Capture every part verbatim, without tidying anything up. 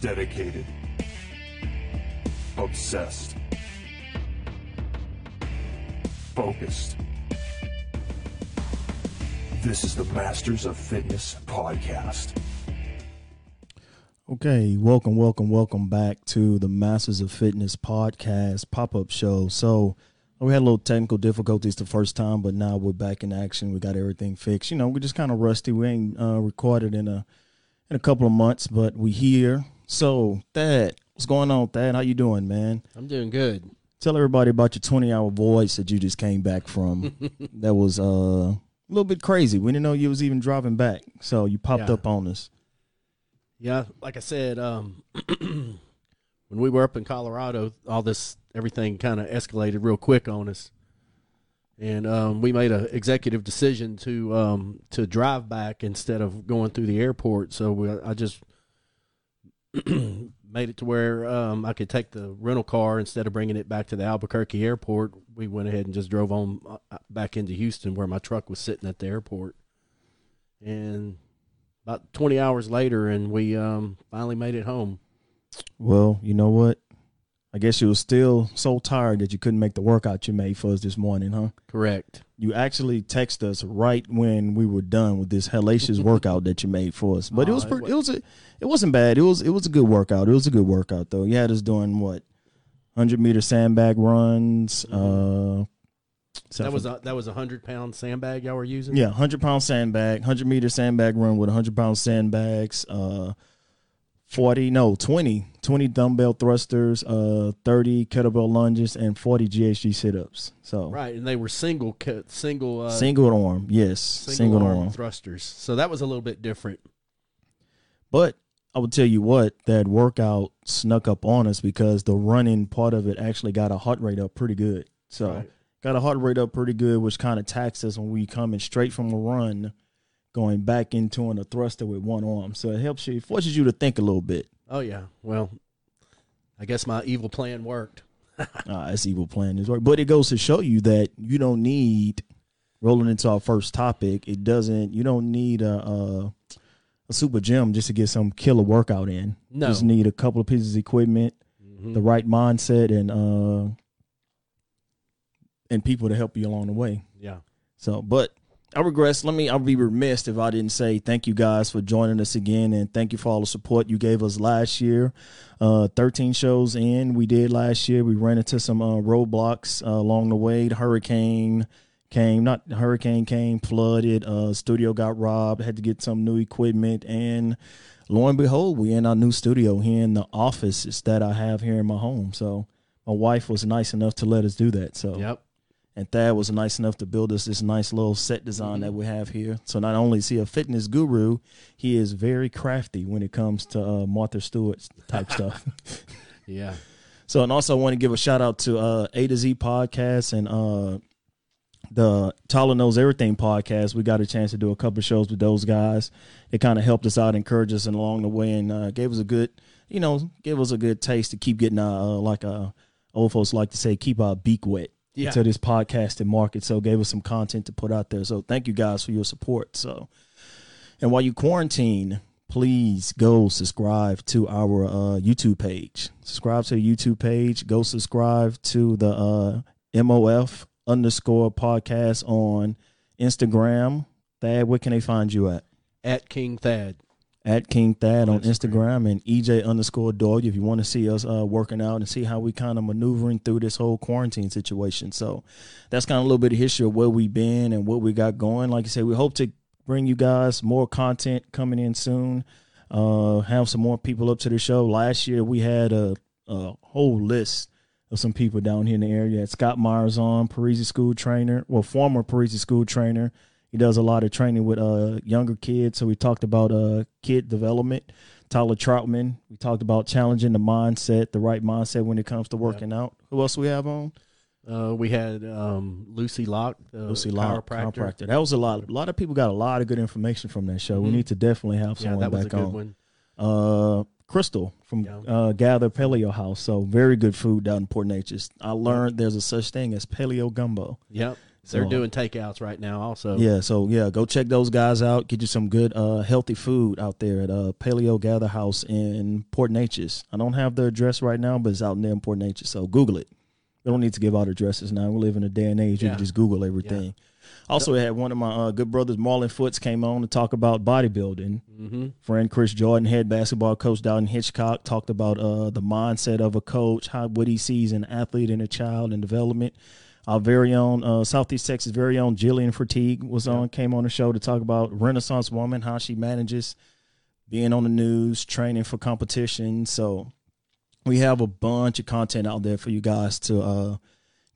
Dedicated. Obsessed. Focused. This is the Masters of Fitness Podcast. Okay, welcome, welcome, welcome back to the Masters of Fitness Podcast pop-up show. So we had a little technical difficulties the first time, but now we're back in action. We got everything fixed. You know, we're just kind of rusty. We ain't uh, recorded in a in a couple of months, but we here. So, Thad, what's going on, Thad? How you doing, man? I'm doing good. Tell everybody about your twenty-hour voyage that you just came back from. That was uh, a little bit crazy. We didn't know you was even driving back, so you popped yeah. up on us. Yeah, like I said, um, when we were up in Colorado, all this, everything kind of escalated real quick on us. And um, we made an executive decision to um, to drive back instead of going through the airport. So we, I just made it to where um, I could take the rental car instead of bringing it back to the Albuquerque airport. We went ahead and just drove on back into Houston where my truck was sitting at the airport. And about twenty hours later, and we um, finally made it home. Well, you know what? I guess you were still so tired that you couldn't make the workout you made for us this morning, huh? Correct. You actually texted us right when we were done with this hellacious workout that you made for us. But oh, it was pretty, it was a, it wasn't bad. It was it was a good workout. It was a good workout though. You had us doing what, hundred meter sandbag runs. Mm-hmm. Uh, that was a, that was a hundred pound sandbag y'all were using. Yeah, hundred pound sandbag, hundred meter sandbag run with hundred pound sandbags. Uh, forty no twenty twenty dumbbell thrusters, uh thirty kettlebell lunges, and forty G H G sit-ups. So right, and they were single single uh, single arm yes single, single arm, arm thrusters. So that was a little bit different. But I will tell you what, that workout snuck up on us because the running part of it actually got a heart rate up pretty good. So right. got a heart rate up pretty good, which kind of taxed us when we coming straight from a run, going back into a thruster with one arm. So it helps you, it forces you to think a little bit. Oh, yeah. Well, I guess my evil plan worked. uh, this evil plan is working. But it goes to show you that you don't need, rolling into our first topic, it doesn't, you don't need a, a, a super gym just to get some killer workout in. No. You just need a couple of pieces of equipment, mm-hmm. the right mindset, and uh, and people to help you along the way. Yeah. So, but I regress. Let me, I'll be remiss if I didn't say thank you guys for joining us again, and thank you for all the support you gave us last year. Uh, thirteen shows in, we did last year. We ran into some uh, roadblocks uh, along the way. The hurricane came, not the hurricane came, flooded, uh, studio got robbed, had to get some new equipment, and lo and behold, we're in our new studio here in the offices that I have here in my home. So my wife was nice enough to let us do that. So yep. And Thad was nice enough to build us this nice little set design that we have here. So not only is he a fitness guru, he is very crafty when it comes to uh, Martha Stewart type stuff. Yeah. So, and also I want to give a shout out to uh, A to Z Podcast and uh, the Tyler Knows Everything Podcast. We got a chance to do a couple of shows with those guys. They kind of helped us out, encouraged us along the way, and uh, gave us a good, you know, gave us a good taste to keep getting our, uh, like uh, old folks like to say, keep our beak wet. Yeah. To this podcasting market. So gave us some content to put out there. So thank you guys for your support. So, and while you quarantine, please go subscribe to our uh, YouTube page. Subscribe to the YouTube page. Go subscribe to the uh, M O F underscore podcast on Instagram. Thad, where can they find you at? At King Thad. At King Thad on Instagram, and E J underscore Doyle if you want to see us uh, working out and see how we kind of maneuvering through this whole quarantine situation. So that's kind of a little bit of history of where we've been and what we got going. Like I said, we hope to bring you guys more content coming in soon, uh, have some more people up to the show. Last year we had a, a whole list of some people down here in the area. Scott Myers on, Parisi school trainer, well, former Parisi school trainer. He does a lot of training with uh, younger kids. So we talked about uh, kid development. Tyler Troutman. We talked about challenging the mindset, the right mindset when it comes to working yeah. out. Who else we have on? Uh, we had um, Lucy Locke, the Lucy Locke, chiropractor. chiropractor. That was a lot. A lot of people got a lot of good information from that show. Mm-hmm. We need to definitely have someone yeah, that back was a good on. One. Uh, Crystal from yeah. uh, Gather Paleo House. So very good food down in Port Neches. I learned yeah. there's a such thing as paleo gumbo. Yep. So they're doing takeouts right now also. Yeah, so, yeah, go check those guys out. Get you some good uh, healthy food out there at uh, Paleo Gather House in Port Neches. I don't have their address right now, but it's out there in Port Neches, so Google it. We don't need to give out addresses now. We live in a day and age. Yeah. You can just Google everything. Yeah. Also, I had one of my uh, good brothers, Marlon Foots, came on to talk about bodybuilding. Mm-hmm. Friend Chris Jordan, head basketball coach down in Hitchcock, talked about uh, the mindset of a coach, how what he sees an athlete and a child in development. Our very own uh, Southeast Texas, very own Jillian Fatigue was on, yep. came on the show to talk about Renaissance woman, how she manages being on the news, training for competition. So we have a bunch of content out there for you guys to uh,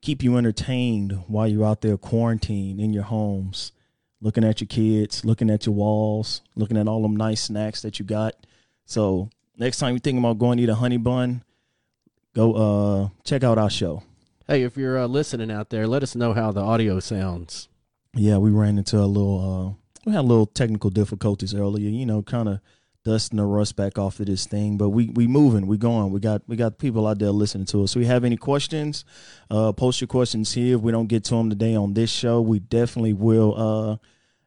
keep you entertained while you're out there quarantined in your homes, looking at your kids, looking at your walls, looking at all them nice snacks that you got. So next time you're thinking about going to eat a honey bun, go uh, check out our show. Hey, if you're uh, listening out there, let us know how the audio sounds. Yeah, we ran into a little, uh, we had a little technical difficulties earlier, you know, kind of dusting the rust back off of this thing. But we we moving, we going, we got we got people out there listening to us. So if you have any questions, uh, post your questions here. If we don't get to them today on this show, we definitely will uh,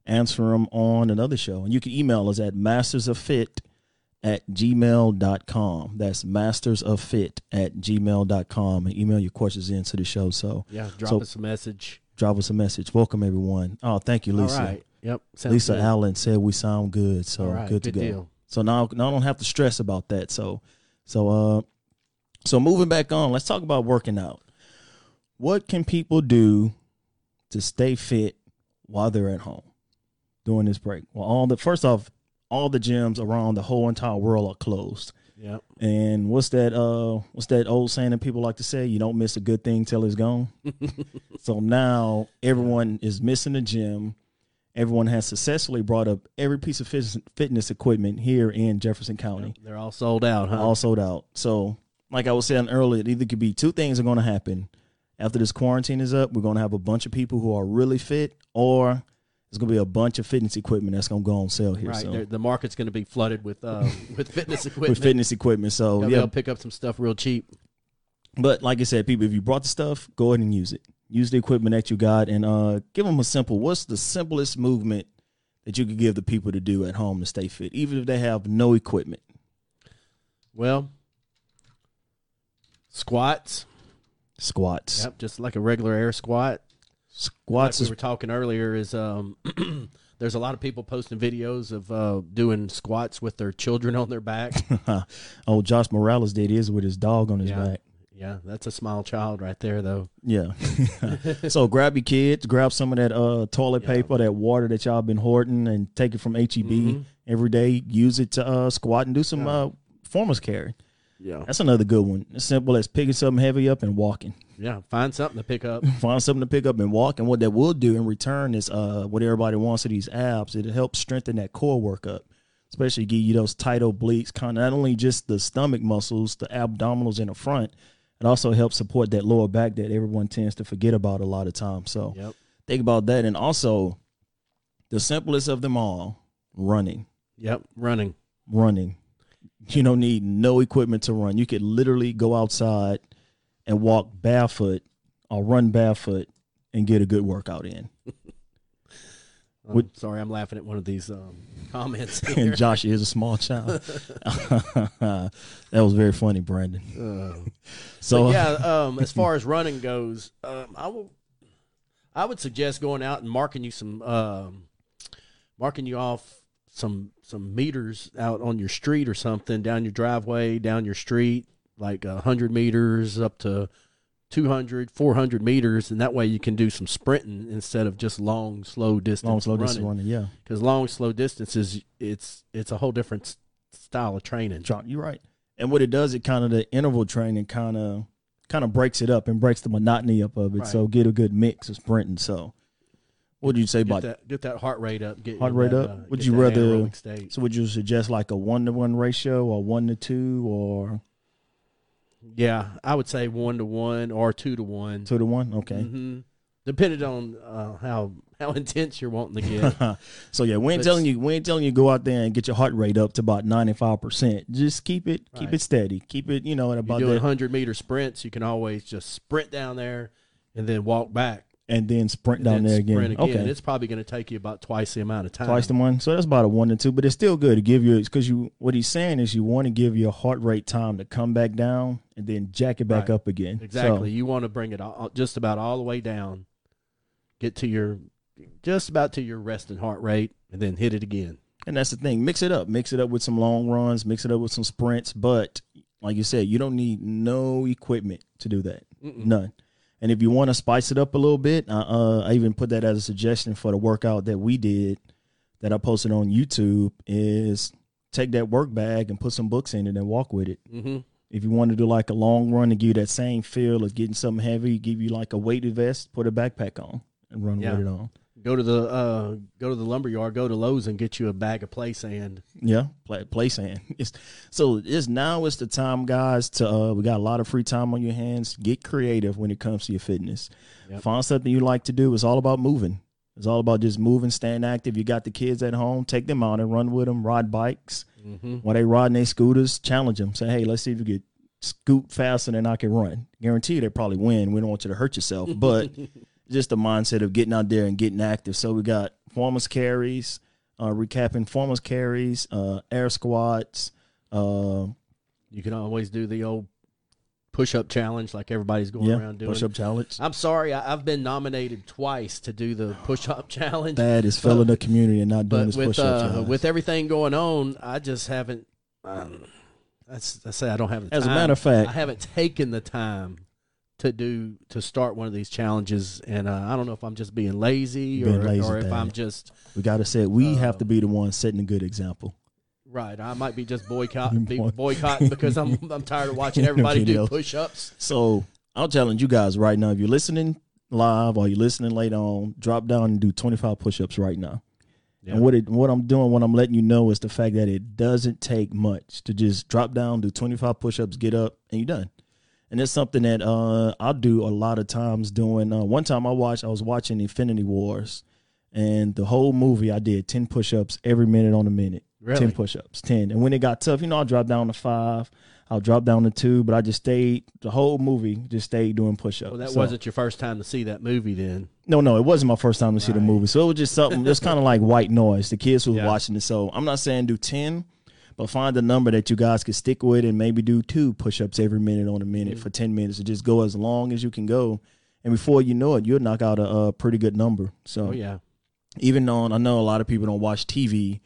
answer them on another show. And you can email us at mastersoffit at gmail dot com. That's mastersoffit at gmail dot com, and email your questions into the show. So yeah, drop so, us a message. Drop us a message. Welcome everyone. Oh, thank you, Lisa. All right. Yep. Sounds Lisa good. Allen said we sound good. So right, good to good go. Deal. So now, now I don't have to stress about that. So so uh so moving back on, let's talk about working out. What can people do to stay fit while they're at home during this break? Well, all the first off, all the gyms around the whole entire world are closed. Yep. And what's that uh what's that old saying that people like to say? You don't miss a good thing till it's gone. So now everyone is missing the gym. Everyone has successfully brought up every piece of fitness equipment here in Jefferson County. Yep. They're all sold out, huh? All sold out. So like I was saying earlier, it either could be two things are going to happen. After this quarantine is up, we're going to have a bunch of people who are really fit, or there's going to be a bunch of fitness equipment that's going to go on sale here. Right. So. The market's going to be flooded with uh, with fitness equipment. With fitness equipment. So, yeah. They'll pick up some stuff real cheap. But like I said, people, if you brought the stuff, go ahead and use it. Use the equipment that you got and uh, give them a simple, what's the simplest movement that you could give the people to do at home to stay fit, even if they have no equipment? Well, squats. Squats. Yep, just like a regular air squat. Squats, like we were talking earlier, is um, there's a lot of people posting videos of uh, doing squats with their children on their back. Oh, Josh Morales did his with his dog on his yeah. back. Yeah, that's a small child right there, though. Yeah. So grab your kids, grab some of that uh, toilet yeah. paper, that water that y'all been hoarding, and take it from H E B mm-hmm. every day. Use it to uh, squat and do some yeah. uh, former's carry. Yeah, that's another good one. As simple as picking something heavy up and walking. Yeah, find something to pick up. Find something to pick up and walk. And what that will do in return is uh, what everybody wants to these abs. It'll help strengthen that core workup, especially give you those tight obliques, kind of not only just the stomach muscles, the abdominals in the front. It also helps support that lower back that everyone tends to forget about a lot of times. So yep. think about that. And also, the simplest of them all, running. Yep, running. Running. You don't need no equipment to run. You could literally go outside and walk barefoot or run barefoot and get a good workout in. I'm With, sorry, I'm laughing at one of these um, comments here. Josh is a small child. That was very funny, Brandon. Uh, so yeah, um, as far as running goes, um, I will. I would suggest going out and marking you some, um, marking you off. some some meters out on your street or something, down your driveway, down your street, like one hundred meters up to two hundred, four hundred meters, and that way you can do some sprinting instead of just long, slow distance long, slow running. Distance running, yeah. Because long, slow distances, it's it's a whole different style of training. You're right. And what it does, it kind of, the interval training kind of kind of breaks it up and breaks the monotony up of it, right. So get a good mix of sprinting, so. What do you say get about that? Get that heart rate up. Get heart rate that, up. Uh, would you rather? So would you suggest like a one to one ratio or one to two or? Yeah, I would say one to one or two to one. Two to one, okay. Mm-hmm. Depending on uh, how how intense you're wanting to get. So yeah, we ain't but, telling you we ain't telling you go out there and get your heart rate up to about ninety five percent. Just keep it right. keep it steady. Keep it you know at about. You're doing hundred meter sprints. You can always just sprint down there and then walk back. and then sprint down and then there again. Sprint again. Okay, it's probably going to take you about twice the amount of time. Twice the one, so that's about a one to two, but it's still good to give you because you. What he's saying is you want to give your heart rate time to come back down and then jack it back right. up again. Exactly, so, you want to bring it all, just about all the way down, get to your just about to your resting heart rate, and then hit it again. And that's the thing. Mix it up. Mix it up with some long runs. Mix it up with some sprints. But like you said, you don't need no equipment to do that. Mm-mm. None. And if you want to spice it up a little bit, uh, uh, I even put that as a suggestion for the workout that we did that I posted on YouTube is take that work bag and put some books in it and walk with it. Mm-hmm. If you want to do like a long run to give you that same feel of getting something heavy, give you like a weighted vest, put a backpack on and run yeah. with it on. Go to the uh, go to the lumber yard, go to Lowe's and get you a bag of play sand. Yeah, play, play sand. It's, so it's now is the time, guys, to uh, we got a lot of free time on your hands. Get creative when it comes to your fitness. Yep. Find something you like to do. It's all about moving. It's all about just moving, staying active. You got the kids at home, take them out and run with them, ride bikes. Mm-hmm. While they riding their scooters, challenge them. Say, hey, let's see if you could scoot faster than I can run. Guarantee they probably win. We don't want you to hurt yourself, but – just the mindset of getting out there and getting active. So we got farmers carries, uh, recapping farmers carries, uh, air squats. Uh, you can always do the old push-up challenge like everybody's going yeah, around doing. Push-up challenge. I'm sorry. I, I've been nominated twice to do the push-up challenge. That is fellow in the community and not doing this with, push-up uh, challenge. With everything going on, I just haven't um, – I say I don't have the time. As a matter of fact. I haven't taken the time. to do, to start one of these challenges. And uh, I don't know if I'm just being lazy or, being lazy or if I'm just. We got to say, we uh, have to be the ones setting a good example. Right. I might be just boycott, be boycott because I'm I'm tired of watching everybody do push-ups. So I'll challenge you guys right now. If you're listening live or you're listening later on, drop down and do twenty-five push-ups right now. Yep. And what it, what I'm doing, what I'm letting you know is the fact that it doesn't take much to just drop down, do twenty-five push-ups, get up, and you're done. And it's something that uh, I do a lot of times doing. Uh, one time I watched, I was watching Infinity Wars, and the whole movie I did ten push-ups every minute on the minute. Really? ten push-ups, ten. And when it got tough, you know, I'll drop down to five. I'll drop down to two, but I just stayed, the whole movie, just stayed doing push-ups. Well, that so. wasn't your first time to see that movie then. No, no, it wasn't my first time to right. see the movie. So it was just something, it's kind of like white noise. The kids who yeah. were watching it. So I'm not saying do ten. But find a number that you guys can stick with and maybe do two push-ups every minute on a minute mm-hmm. for ten minutes. And just go as long as you can go. And before you know it, you'll knock out a, a pretty good number. So oh, yeah. even though I know a lot of people don't watch T V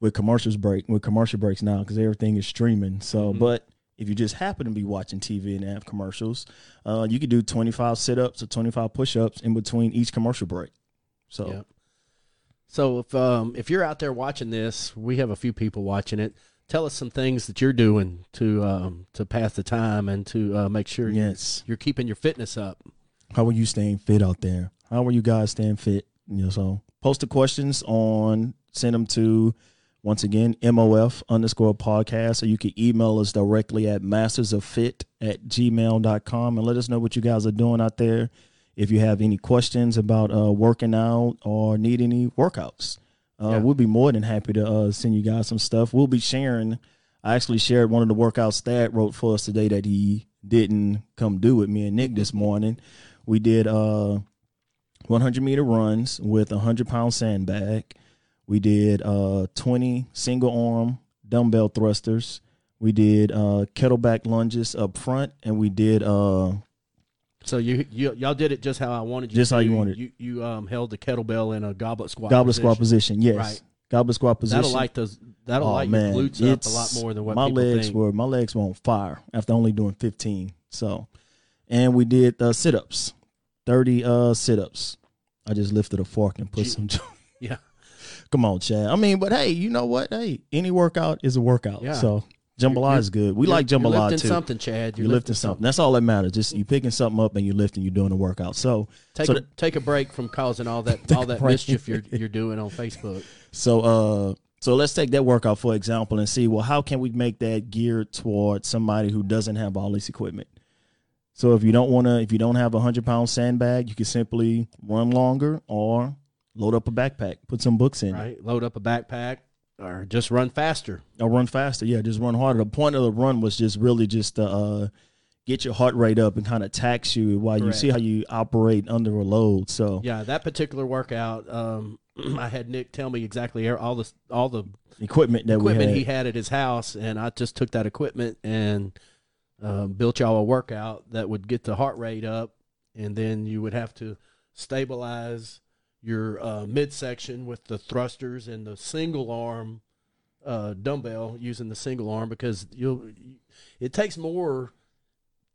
with commercials break, with commercial breaks now because everything is streaming. So, mm-hmm. But if you just happen to be watching T V and have commercials, uh, you could do twenty-five sit-ups or twenty-five push-ups in between each commercial break. So, yeah. so if um, if you're out there watching this, we have a few people watching it. Tell us some things that you're doing to um, to pass the time and to uh, make sure yes. you're keeping your fitness up. How are you staying fit out there? How are you guys staying fit? You know, so post the questions on, send them to, once again, M O F underscore podcast. So you can email us directly at mastersoffit at gmail dot com and let us know what you guys are doing out there. If you have any questions about uh, working out or need any workouts. Uh, yeah. We'll be more than happy to uh, send you guys some stuff. We'll be sharing. I actually shared one of the workouts Thad wrote for us today that he didn't come do with me and Nick this morning. We did uh, one hundred meter runs with a one hundred pound sandbag. We did uh, twenty single arm dumbbell thrusters. We did uh, kettleback lunges up front, and we did. Uh, So you, you y'all did it just how I wanted you just to. Just how you wanted. You you um held the kettlebell in a goblet squat goblet position. Goblet squat position, yes. Right. Goblet squat position. That'll like those that'll oh, like man. your glutes it's, up a lot more than what my people legs think. were my legs were on fire after only doing fifteen. So and we did uh, sit ups. Thirty uh sit ups. I just lifted a fork and put Gee. some Yeah. Come on, Chad. I mean, but hey, you know what? Hey, any workout is a workout. Yeah. So jambalaya is good. We like jambalaya, you're lifting too. Something, Chad. You're, you're lifting, lifting something. something. That's all that matters. Just you picking something up and you're lifting. You're doing a workout. So take so a, that, take a break from causing all that all that mischief you're you're doing on Facebook. So uh, so let's take that workout for example and see. Well, how can we make that geared toward somebody who doesn't have all this equipment? So if you don't want to, if you don't have a hundred pound sandbag, you can simply run longer or load up a backpack. Put some books in. Right. It. Load up a backpack. Or just run faster. Or run faster, yeah. Just run harder. The point of the run was just really just to uh, get your heart rate up and kind of tax you while Correct. You see how you operate under a load. So yeah, that particular workout, um, I had Nick tell me exactly all the all the equipment that equipment we had. he had at his house, and I just took that equipment and uh, built y'all a workout that would get the heart rate up, and then you would have to stabilize your uh, midsection with the thrusters and the single arm uh, dumbbell, using the single arm, because you'll it takes more,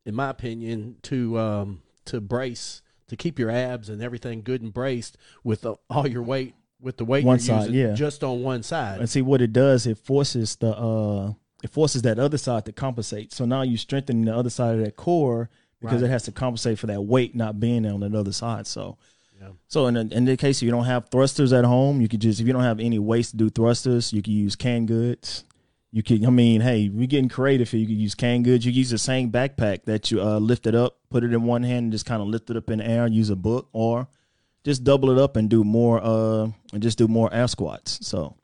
in my opinion, to um, to brace. To keep your abs and everything good and braced with the, all your weight, with the weight one you're side, using yeah. just on one side. And see what it does, it forces the uh, it forces that other side to compensate. So now you strengthen the other side of that core because right. it has to compensate for that weight not being on the other side. So, yeah. so in the, in the case if you don't have thrusters at home, you could just if you don't have any weights to do thrusters, you could use canned goods. You could, I mean, hey, we're getting creative here. You could use canned goods. You could use the same backpack that you uh, lifted up, put it in one hand, and just kind of lift it up in the air and use a book, or just double it up and do more, uh, and just do more air squats. So,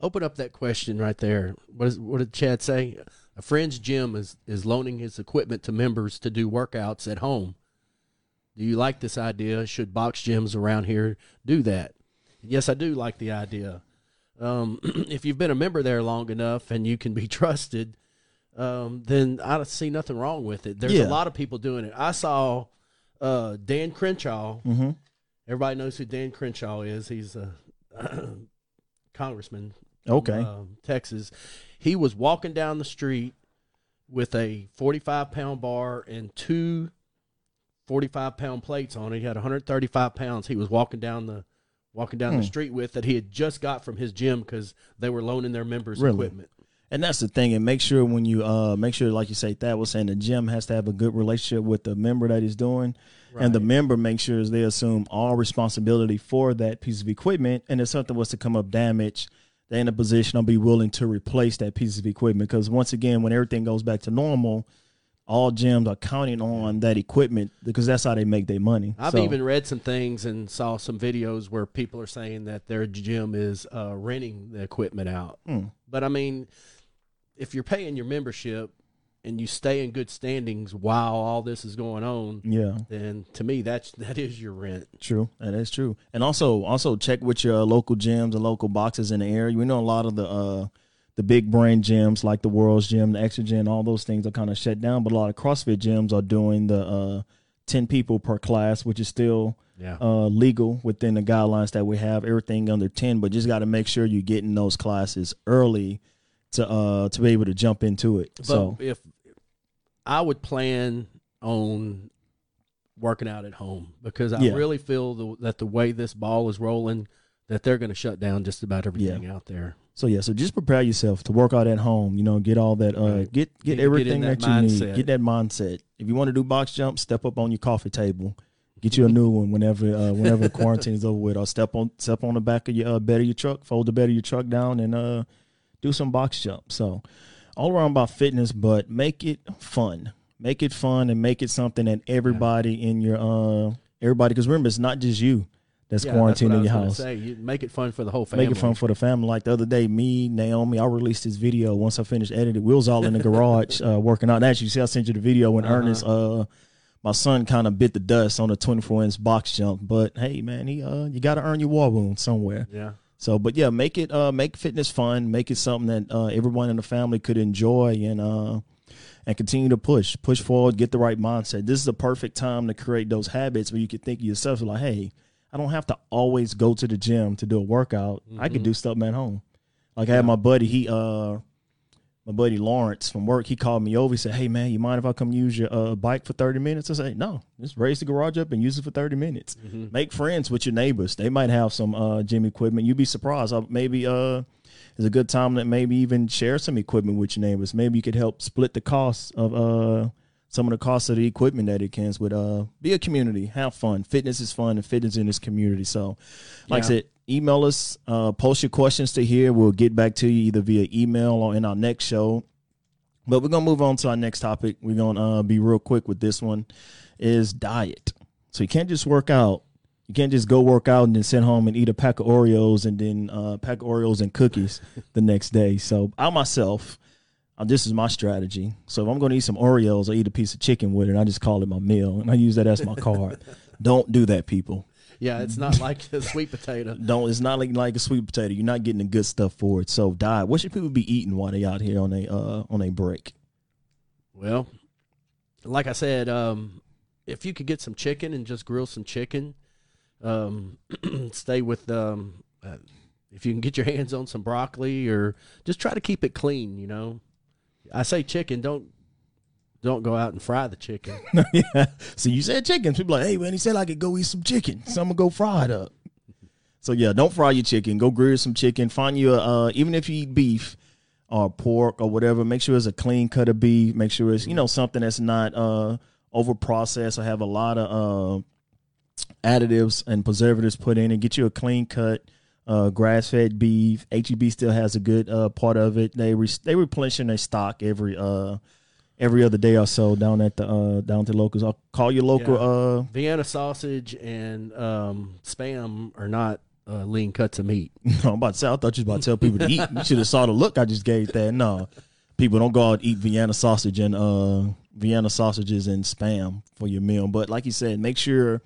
open up that question right there. What, is, what did Chad say? A friend's gym is, is loaning his equipment to members to do workouts at home. Do you like this idea? Should box gyms around here do that? Yes, I do like the idea. Um, if you've been a member there long enough and you can be trusted, um, then I don't see nothing wrong with it. There's yeah. a lot of people doing it. I saw uh, Dan Crenshaw. Mm-hmm. Everybody knows who Dan Crenshaw is. He's a congressman from, okay. um, Texas. He was walking down the street with a forty-five pound bar and two forty-five pound plates on it. He had one hundred thirty-five pounds. He was walking down the walking down hmm. the street with that he had just got from his gym because they were loaning their members really? equipment. And that's the thing. And make sure when you uh, make sure, like you say, Thad was saying, the gym has to have a good relationship with the member that is doing. Right. And the member makes sure they assume all responsibility for that piece of equipment. And if something was to come up damaged, they're in a position to be willing to replace that piece of equipment. Because once again, when everything goes back to normal, all gyms are counting on that equipment because that's how they make their money. I've so. even read some things and saw some videos where people are saying that their gym is uh, renting the equipment out. Mm. But, I mean, if you're paying your membership and you stay in good standings while all this is going on, yeah. then to me that's, that is your rent. True, that is true. And also also check with your local gyms and local boxes in the area. We know a lot of the uh, – the big brand gyms like the World's Gym, the Exergym, all those things are kind of shut down. But a lot of CrossFit gyms are doing the uh, ten people per class, which is still yeah. uh, legal within the guidelines that we have. Everything under ten, but just got to make sure you're getting those classes early to uh, to be able to jump into it. But so if I would plan on working out at home because I yeah. really feel the, that the way this ball is rolling, that they're going to shut down just about everything yeah. out there. So, yeah, so just prepare yourself to work out at home, you know, get all that, uh, get get everything that you need, get that mindset. If you want to do box jumps, step up on your coffee table, get you a new one whenever uh, whenever quarantine is over with, or step on step on the back of your uh, bed of your truck, fold the bed of your truck down, and uh, do some box jumps. So all around about fitness, but make it fun. Make it fun and make it something that everybody yeah. in your, uh, everybody, because remember, it's not just you. That's yeah, quarantined that's in your house. Say. You make it fun for the whole family. Make it fun for the family. Like the other day, me, Naomi, I released this video. Once I finished editing, we was all in the garage uh, working out. And actually, you see, I sent you the video when uh-huh. Ernest, uh, my son, kind of bit the dust on a twenty-four inch box jump. But hey, man, he uh, you got to earn your war wound somewhere. Yeah. So, but yeah, make it uh, make fitness fun. Make it something that uh, everyone in the family could enjoy and uh, and continue to push, push forward, get the right mindset. This is the perfect time to create those habits where you can think of yourself like, hey, I don't have to always go to the gym to do a workout. Mm-hmm. I could do something at home. Like yeah. I had my buddy, he, uh, my buddy Lawrence from work, he called me over. He said, hey, man, you mind if I come use your uh, bike for thirty minutes? I said, no, just raise the garage up and use it for thirty minutes. Mm-hmm. Make friends with your neighbors. They might have some uh, gym equipment. You'd be surprised. Uh, maybe uh, it's a good time to maybe even share some equipment with your neighbors. Maybe you could help split the costs of uh some of the costs of the equipment that it can would uh, be a community. Have fun. Fitness is fun, and fitness in this community. So, like yeah. I said, email us, uh, post your questions to here. We'll get back to you either via email or in our next show. But we're going to move on to our next topic. We're going to uh, be real quick with this one is diet. So you can't just work out. You can't just go work out and then sit home and eat a pack of Oreos and then uh, pack of Oreos and cookies the next day. So I myself, I, this is my strategy. So if I'm going to eat some Oreos or eat a piece of chicken with it, I just call it my meal, and I use that as my card. Don't do that, people. Yeah, it's not like a sweet potato. Don't. It's not like, like a sweet potato. You're not getting the good stuff for it. So diet. What should people be eating while they out here on a uh, on a break? Well, like I said, um, if you could get some chicken and just grill some chicken, um, stay with um, uh, if you can get your hands on some broccoli, or just try to keep it clean. You know, I say chicken. Don't. Don't go out and fry the chicken. Yeah. So you said chicken. People are like, hey, man, he said I could go eat some chicken, so I'm going to go fry it up. So, yeah, don't fry your chicken. Go grill some chicken. Find you, uh, even if you eat beef or pork or whatever, make sure it's a clean cut of beef. Make sure it's, you know, something that's not uh, over-processed or have a lot of uh, additives and preservatives put in, and get you a clean cut, uh, grass-fed beef. H E B still has a good uh, part of it. They re- they replenishing their stock every uh Every other day or so down at the uh, down to locals. I'll call your local. Yeah. uh, Vienna sausage and um, Spam are not uh, lean cuts of meat. No, I'm about to say, I thought you was about to tell people to eat. You should have saw the look I just gave there. No, people, don't go out and eat Vienna sausage and uh, Vienna sausages and Spam for your meal. But like you said, make sure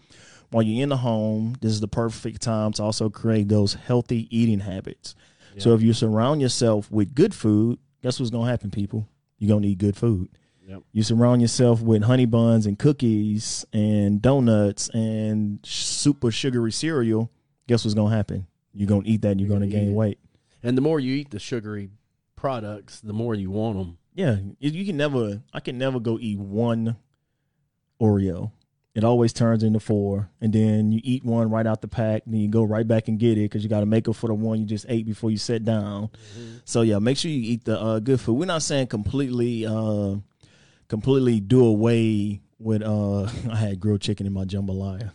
while you're in the home, this is the perfect time to also create those healthy eating habits. Yeah. So if you surround yourself with good food, guess what's going to happen, people? You're going to eat good food. Yep. You surround yourself with honey buns and cookies and donuts and super sugary cereal, guess what's going to happen? You're going to eat that and you're, you're going to gain weight. And the more you eat the sugary products, the more you want them. Yeah. You can never, I can never go eat one Oreo. It always turns into four. And then you eat one right out the pack. Then you go right back and get it because you got to make up for the one you just ate before you sat down. Mm-hmm. So, yeah, make sure you eat the uh, good food. We're not saying completely uh, completely do away with uh, – I had grilled chicken in my jambalaya.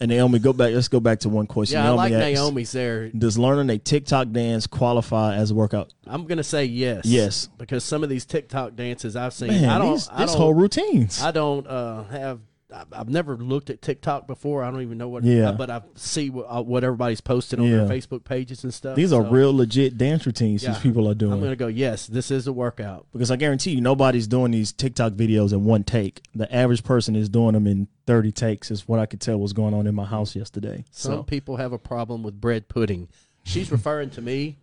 And Naomi, go back. let's go back to one question. Yeah, Naomi I like asks, Naomi's there. Does learning a TikTok dance qualify as a workout? I'm going to say yes. Yes. Because some of these TikTok dances I've seen – I don't these, – This whole routines. I don't uh, have – I've never looked at TikTok before. I don't even know what, yeah. but I see what, what everybody's posting on yeah. their Facebook pages and stuff. These are so, real legit dance routines yeah, these people are doing. I'm going to go, yes, this is a workout. Because I guarantee you nobody's doing these TikTok videos in one take. The average person is doing them in thirty takes is what I could tell was going on in my house yesterday. Some so. people have a problem with bread pudding. She's referring to me.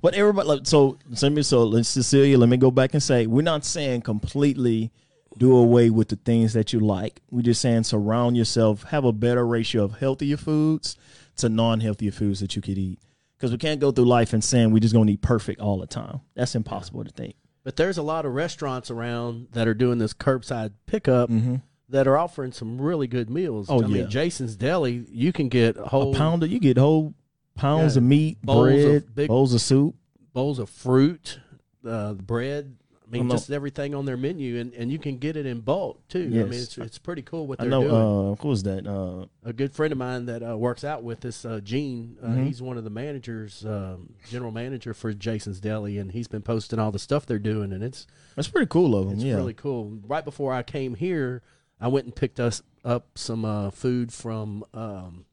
But everybody, so, so, so Cecilia, let me go back and say, we're not saying completely do away with the things that you like. We're just saying surround yourself, have a better ratio of healthier foods to non-healthier foods that you could eat. Because we can't go through life and saying we're just going to eat perfect all the time. That's impossible to think. But there's a lot of restaurants around that are doing this curbside pickup mm-hmm. that are offering some really good meals. Oh, I yeah. mean, Jason's Deli, you can get whole... A pounder, you get whole pounds yeah, of meat, bowls bread, of big, bowls of soup. Bowls of fruit, uh, bread... I mean, I just everything on their menu, and, and you can get it in bulk, too. Yes. I mean, it's it's pretty cool what they're I know, doing. Uh, who was that? Uh, a good friend of mine that uh, works out with us, uh, Gene, uh, mm-hmm. he's one of the managers, um, general manager for Jason's Deli, and he's been posting all the stuff they're doing, and it's... That's pretty cool of them, it's yeah. It's really cool. Right before I came here, I went and picked us up some uh, food from um,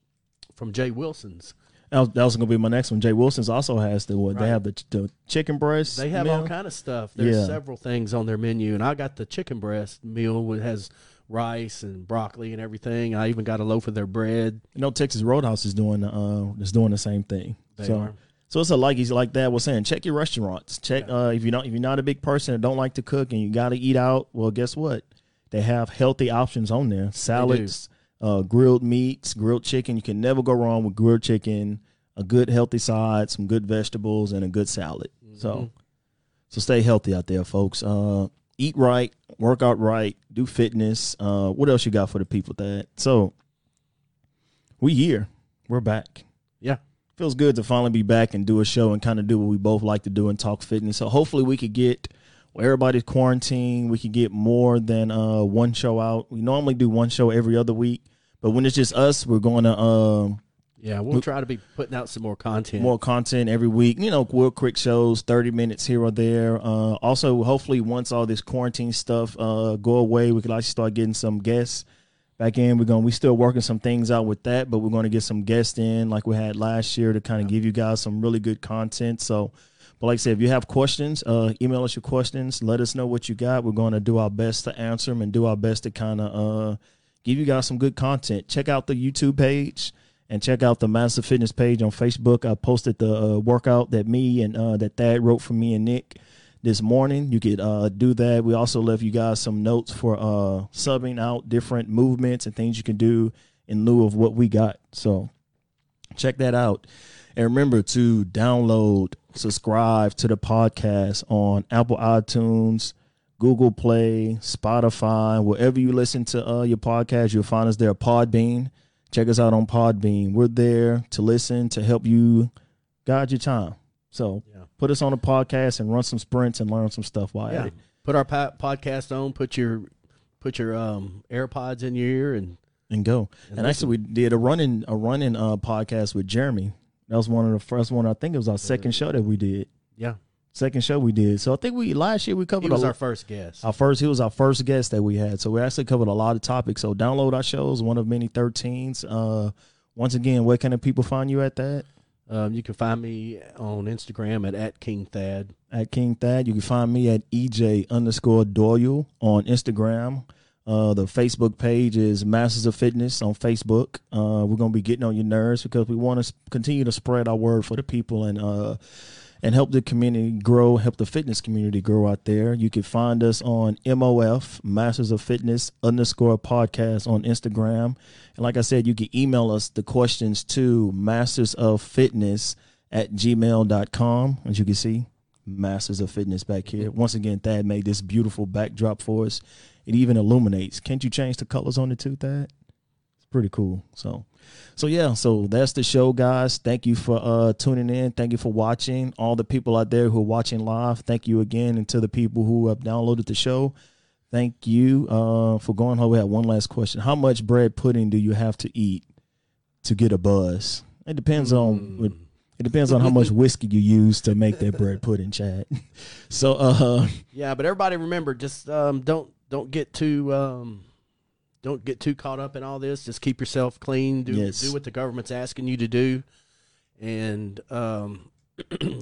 from Jay Wilson's. That was going to be my next one. Jay Wilson's also has the what? Right. They have the, the chicken breast. They have meal. all kind of stuff. There's yeah. several things on their menu, and I got the chicken breast meal which has rice and broccoli and everything. I even got a loaf of their bread. You know, Texas Roadhouse is doing uh is doing the same thing. They so, are. so it's a like he's like that. We're saying check your restaurants. Check yeah. uh if you don't if you're not a big person and don't like to cook and you got to eat out. Well, guess what? They have healthy options on there. Salads. Uh, grilled meats, grilled chicken. You can never go wrong with grilled chicken, a good healthy side, some good vegetables, and a good salad. Mm-hmm. So so stay healthy out there, folks. Uh, eat right, work out right, do fitness. Uh, what else you got for the people, Thad? So we here. We're back. Yeah. Feels good to finally be back and do a show and kind of do what we both like to do and talk fitness. So hopefully we could get... Well, everybody's quarantined. We could get more than uh, one show out. We normally do one show every other week, but when it's just us, we're going to. Um, yeah, we'll we, try to be putting out some more content. More content every week. You know, real quick shows, thirty minutes here or there. Uh, also, hopefully, once all this quarantine stuff uh, go away, we could actually start getting some guests back in. We're going. We still working some things out with that, but we're going to get some guests in, like we had last year, to kind of yeah. give you guys some really good content. So. But like I said, if you have questions, uh, email us your questions. Let us know what you got. We're going to do our best to answer them and do our best to kind of uh, give you guys some good content. Check out the YouTube page and check out the Masters of Fitness page on Facebook. I posted the uh, workout that me and uh, that Thad wrote for me and Nick this morning. You could uh, do that. We also left you guys some notes for uh, subbing out different movements and things you can do in lieu of what we got. So check that out. And remember to download, subscribe to the podcast on Apple iTunes, Google Play, Spotify, wherever you listen to uh, your podcast, you'll find us there. Podbean. Check us out on Podbean. We're there to listen, to help you guide your time. So yeah. Put us on a podcast and run some sprints and learn some stuff while yeah. at it. Put our po- podcast on, put your put your um, AirPods in your ear and and go. And, and actually we did a running a running uh, podcast with Jeremy. That was one of the first one. I think it was our second show that we did. Yeah. Second show we did. So I think we last year we covered. He was a, our first guest. Our first, he was our first guest that we had. So we actually covered a lot of topics. So download our shows, one of many thirteens. Uh, once again, where can the people find you at that? Um, you can find me on Instagram at, at King Thad. At King Thad. You can find me at E J underscore Doyle on Instagram. Uh, the Facebook page is Masters of Fitness on Facebook. Uh, we're going to be getting on your nerves because we want to sp- continue to spread our word for the people and uh, and help the community grow, help the fitness community grow out there. You can find us on M O F, Masters of Fitness underscore podcast on Instagram. And like I said, you can email us the questions to mastersoffitness at gmail dot com. As you can see, Masters of Fitness back here. Once again, Thad made this beautiful backdrop for us. It even illuminates. Can't you change the colors on it too, Thad? It's pretty cool. So, so yeah, so that's the show, guys. Thank you for uh, tuning in. Thank you for watching. All the people out there who are watching live, thank you again. And to the people who have downloaded the show, thank you uh, for going home. We have one last question. How much bread pudding do you have to eat to get a buzz? It depends mm. on it depends on how much whiskey you use to make that bread pudding, Chad. So, uh, yeah, but everybody remember, just um, don't. Don't get too um, don't get too caught up in all this. Just keep yourself clean. Do yes. do what the government's asking you to do, and um,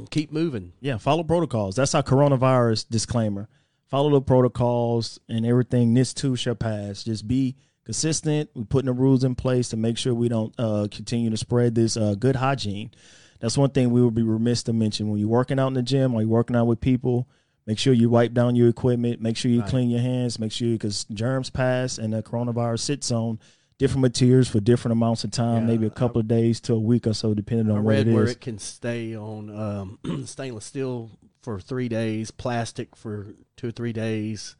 keep moving. Yeah, follow protocols. That's our coronavirus disclaimer. Follow the protocols and everything. This too shall pass. Just be consistent. We're putting the rules in place to make sure we don't uh, continue to spread this uh, good hygiene. That's one thing we would be remiss to mention. When you're working out in the gym or you're working out with people, make sure you wipe down your equipment. Make sure you right. clean your hands. Make sure, because germs pass and the coronavirus sits on different materials for different amounts of time, yeah, maybe a couple I, of days to a week or so, depending I on what it is. I read where it can stay on um, stainless steel for three days, plastic for two or three days.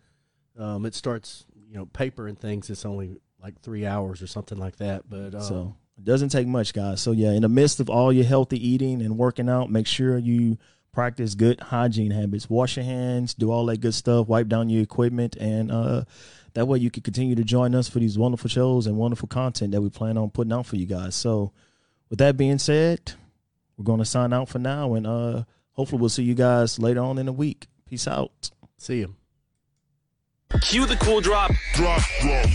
Um, it starts, you know, paper and things. It's only like three hours or something like that. But um, so it doesn't take much, guys. So, yeah, in the midst of all your healthy eating and working out, make sure you – practice good hygiene habits. Wash your hands, do all that good stuff, wipe down your equipment, and uh, that way you can continue to join us for these wonderful shows and wonderful content that we plan on putting out for you guys. So with that being said, we're going to sign out for now, and uh, hopefully we'll see you guys later on in the week. Peace out. See you. Cue the cool drop. Drop, drop.